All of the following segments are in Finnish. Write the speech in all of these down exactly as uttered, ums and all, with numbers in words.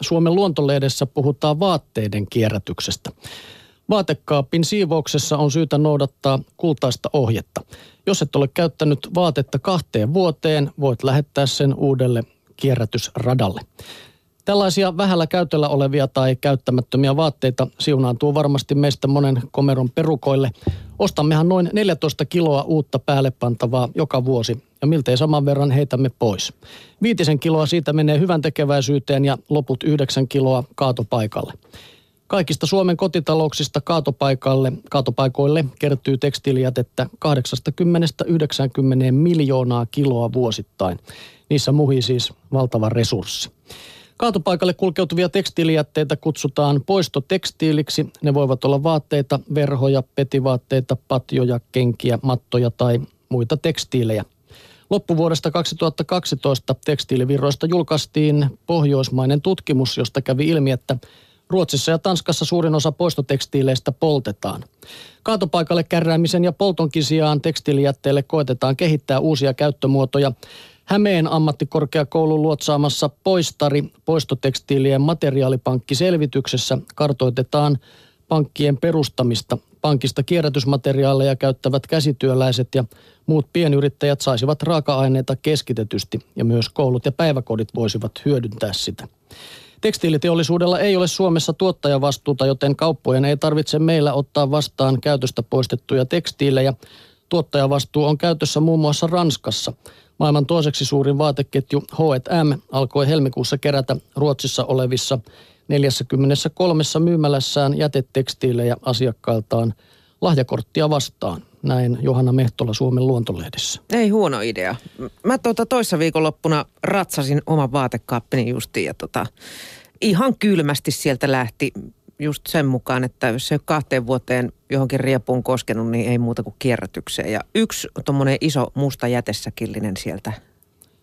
Suomen Luontolehdessä puhutaan vaatteiden kierrätyksestä. Vaatekaapin siivouksessa on syytä noudattaa kultaista ohjetta. Jos et ole käyttänyt vaatetta kahteen vuoteen, voit lähettää sen uudelle kierrätysradalle. Tällaisia vähällä käytöllä olevia tai käyttämättömiä vaatteita siunaantuu varmasti meistä monen komeron perukoille. Ostammehan noin neljätoista kiloa uutta päälle pantavaa joka vuosi ja miltei saman verran heitämme pois. Viitisen kiloa siitä menee hyvän tekeväisyyteen ja loput yhdeksän kiloa kaatopaikalle. Kaikista Suomen kotitalouksista kaatopaikalle, kaatopaikoille kertyy tekstiilijätettä kahdeksasta kymmeneen yhdeksäänkymmeneen miljoonaa kiloa vuosittain. Niissä muhii siis valtava resurssi. Kaatopaikalle kulkeutuvia tekstiilijätteitä kutsutaan poistotekstiiliksi. Ne voivat olla vaatteita, verhoja, petivaatteita, patjoja, kenkiä, mattoja tai muita tekstiilejä. Loppuvuodesta kaksituhattakaksitoista tekstiilivirroista julkaistiin pohjoismainen tutkimus, josta kävi ilmi, että Ruotsissa ja Tanskassa suurin osa poistotekstiileistä poltetaan. Kaatopaikalle kärräämisen ja poltonkin sijaan tekstiilijätteelle koetetaan kehittää uusia käyttömuotoja. Hämeen ammattikorkeakoulun luotsaamassa Poistari poistotekstiilien materiaalipankkiselvityksessä kartoitetaan pankkien perustamista. Pankista kierrätysmateriaaleja käyttävät käsityöläiset ja muut pienyrittäjät saisivat raaka-aineita keskitetysti ja myös koulut ja päiväkodit voisivat hyödyntää sitä. Tekstiiliteollisuudella ei ole Suomessa tuottajavastuuta, joten kauppojen ei tarvitse meillä ottaa vastaan käytöstä poistettuja tekstiilejä. Tuottajavastuu on käytössä muun muassa Ranskassa. Maailman toiseksi suurin vaateketju H and M alkoi helmikuussa kerätä Ruotsissa olevissa neljässäkymmenessäkolmessa myymälässään jätetekstiilejä asiakkailtaan lahjakorttia vastaan. Näin Johanna Mehtola Suomen Luontolehdessä. Ei huono idea. Mä tuota toissa viikonloppuna ratsasin oman vaatekaappini justiin ja tota, ihan kylmästi sieltä lähti just sen mukaan, että jos ei ole kahteen vuoteen johonkin riepuun koskenut, niin ei muuta kuin kierrätykseen. Ja yksi tuommoinen iso musta jätesäkillinen sieltä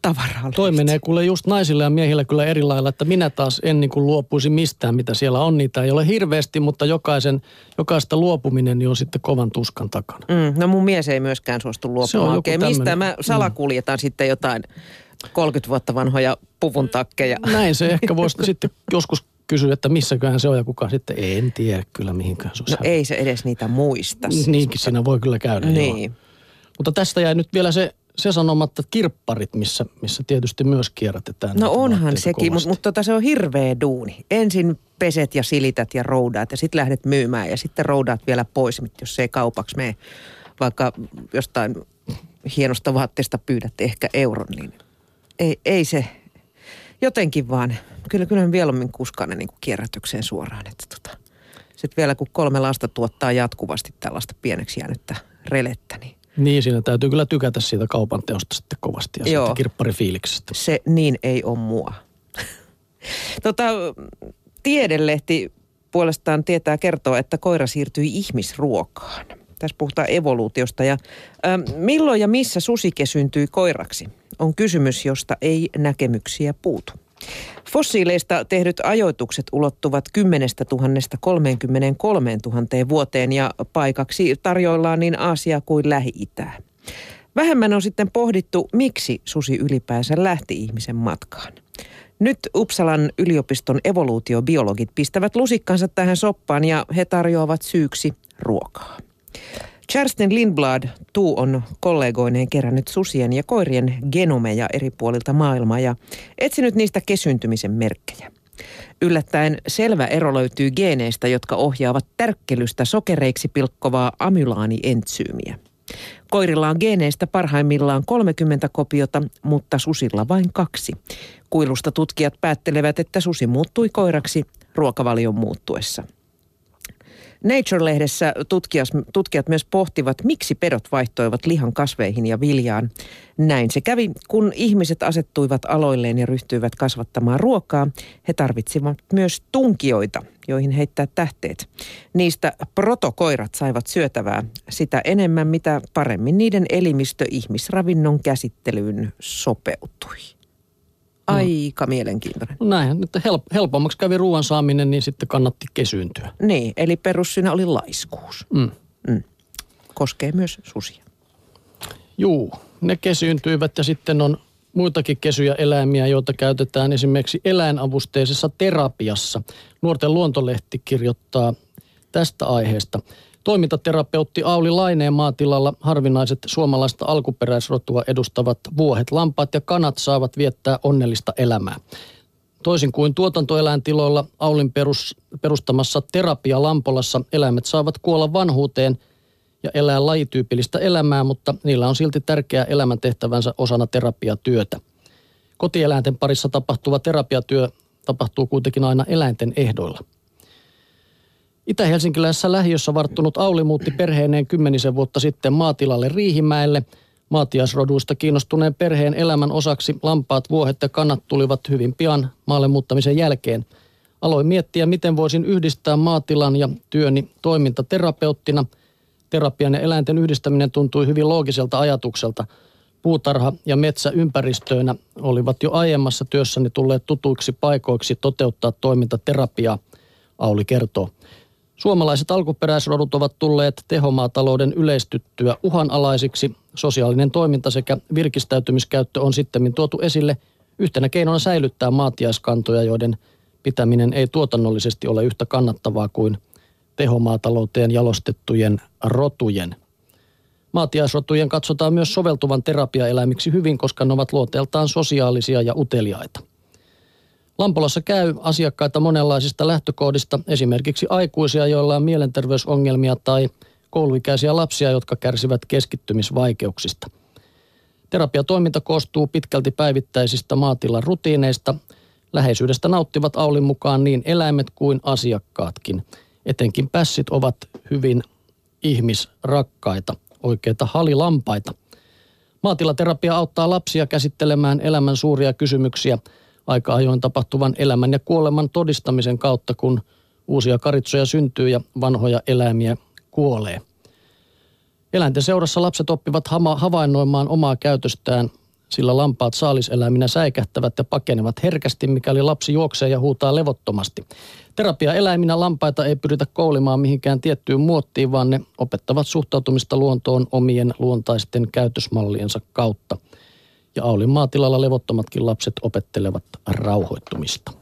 tavaraa. Toi menee kuule just naisille ja miehille kyllä eri lailla, että minä taas en niin kuin luopuisi mistään, mitä siellä on. Niitä ei ole hirveästi, mutta jokaisen, jokaista luopuminen niin on sitten kovan tuskan takana. Mm, no mun mies ei myöskään suostu luopumaan oikein mistään. Mä salakuljetan mm. sitten jotain kolmekymmentä vuotta vanhoja puvun takkeja. Näin se ehkä voisi sitten joskus kysyy, että missäköhän se on ja kukaan sitten en tiedä kyllä mihinkään se on. No häviä. Ei se edes niitä muista. Siis. Niinkin siinä voi kyllä käydä. Niin. Joo. Mutta tästä jäi nyt vielä se, se sanomatta kirpparit, missä, missä tietysti myös kierrätetään. No onhan sekin, mutta mut tota, se on hirveä duuni. Ensin peset ja silität ja roudaat ja sitten lähdet myymään ja sitten roudaat vielä pois, jos se ei kaupaksi mene. Vaikka jostain hienosta vaatteesta pyydät ehkä euron, niin ei, ei se... Jotenkin vaan. Kyllä, kyllä mieluummin kuskaan ne niin kuin kierrätykseen suoraan. Että tota. Sitten vielä kun kolme lasta tuottaa jatkuvasti tällaista pieneksi jäänyttä relettä. Niin, niin siinä täytyy kyllä tykätä siitä kaupan teosta sitten kovasti ja siitä kirpparifiiliksestä. Se niin ei ole mua. tota, Tiedelehti puolestaan tietää kertoa, että koira siirtyi ihmisruokaan. Tässä puhutaan evoluutiosta. Ja, ähm, milloin ja missä susike syntyi koiraksi? On kysymys, josta ei näkemyksiä puutu. Fossiileista tehdyt ajoitukset ulottuvat kymmenestä tuhannesta kolmeenkymmeneenkolmeen tuhanteen vuoteen ja paikaksi tarjoillaan niin Aasiaa kuin Lähi-Itää. Vähemmän on sitten pohdittu, miksi susi ylipäänsä lähti ihmisen matkaan. Nyt Uppsalan yliopiston evoluutiobiologit pistävät lusikkansa tähän soppaan ja he tarjoavat syyksi ruokaa. Charsten Lindblad tuu on kollegoineen kerännyt susien ja koirien genomeja eri puolilta maailmaa ja etsinyt niistä kesyntymisen merkkejä. Yllättäen selvä ero löytyy geeneistä, jotka ohjaavat tärkkelystä sokereiksi pilkkovaa amylaanientsyymiä. Koirilla on geeneistä parhaimmillaan kolmekymmentä kopiota, mutta susilla vain kaksi. Kuilusta tutkijat päättelevät, että susi muuttui koiraksi ruokavalion muuttuessa. Nature-lehdessä tutkijat myös pohtivat, miksi pedot vaihtoivat lihan kasveihin ja viljaan. Näin se kävi, kun ihmiset asettuivat aloilleen ja ryhtyivät kasvattamaan ruokaa. He tarvitsivat myös tunkijoita, joihin heittää tähteet. Niistä protokoirat saivat syötävää sitä enemmän, mitä paremmin niiden elimistö ihmisravinnon käsittelyyn sopeutui. Aika mielenkiintoinen. No näinhän, että helpommaksi kävi ruoan saaminen, niin sitten kannatti kesyyntyä. Niin, eli perussyynä oli laiskuus. Mm. Mm. Koskee myös susia. Juu, ne kesyyntyivät ja sitten on muitakin kesyjä eläimiä, joita käytetään esimerkiksi eläinavusteisessa terapiassa. Nuorten luontolehti kirjoittaa tästä aiheesta. Toimintaterapeutti Auli Laineen maatilalla harvinaiset suomalaista alkuperäisrotua edustavat vuohet, lampaat ja kanat saavat viettää onnellista elämää. Toisin kuin tuotantoeläintiloilla Aulin perus, perustamassa terapialampolassa eläimet saavat kuolla vanhuuteen ja elää lajityypillistä elämää, mutta niillä on silti tärkeä elämäntehtävänsä osana terapiatyötä. Kotieläinten parissa tapahtuva terapiatyö tapahtuu kuitenkin aina eläinten ehdoilla. Itä-helsinkiläisessä lähiössä varttunut Auli muutti perheineen kymmenisen vuotta sitten maatilalle Riihimäelle. Maatiaisroduista kiinnostuneen perheen elämän osaksi lampaat, vuohet ja kannat tulivat hyvin pian maalle muuttamisen jälkeen. Aloin miettiä, miten voisin yhdistää maatilan ja työni toimintaterapeuttina. Terapian ja eläinten yhdistäminen tuntui hyvin loogiselta ajatukselta. Puutarha ja metsä ympäristöinä olivat jo aiemmassa työssäni tulleet tutuiksi paikoiksi toteuttaa toimintaterapiaa, Auli kertoo. Suomalaiset alkuperäisrodut ovat tulleet tehomaatalouden yleistyttyä uhanalaisiksi. Sosiaalinen toiminta sekä virkistäytymiskäyttö on sittemmin tuotu esille yhtenä keinona säilyttää maatiaiskantoja, joiden pitäminen ei tuotannollisesti ole yhtä kannattavaa kuin tehomaatalouteen jalostettujen rotujen. Maatiaisrotujen katsotaan myös soveltuvan terapiaeläimiksi hyvin, koska ne ovat luonteeltaan sosiaalisia ja uteliaita. Lampolassa käy asiakkaita monenlaisista lähtökohdista, esimerkiksi aikuisia, joilla on mielenterveysongelmia tai kouluikäisiä lapsia, jotka kärsivät keskittymisvaikeuksista. Terapiatoiminta koostuu pitkälti päivittäisistä maatilan rutiineista. Läheisyydestä nauttivat Aulin mukaan niin eläimet kuin asiakkaatkin. Etenkin pässit ovat hyvin ihmisrakkaita, oikeita halilampaita. Maatilaterapia auttaa lapsia käsittelemään elämän suuria kysymyksiä aika ajoin tapahtuvan elämän ja kuoleman todistamisen kautta, kun uusia karitsoja syntyy ja vanhoja eläimiä kuolee. Eläinten seurassa lapset oppivat havainnoimaan omaa käytöstään, sillä lampaat saaliseläiminä säikähtävät ja pakenevat herkästi, mikäli lapsi juoksee ja huutaa levottomasti. Terapiaeläiminä lampaita ei pyritä koulimaan mihinkään tiettyyn muottiin, vaan ne opettavat suhtautumista luontoon omien luontaisten käytösmalliensa kautta. Ja Aulin maatilalla levottomatkin lapset opettelevat rauhoittumista.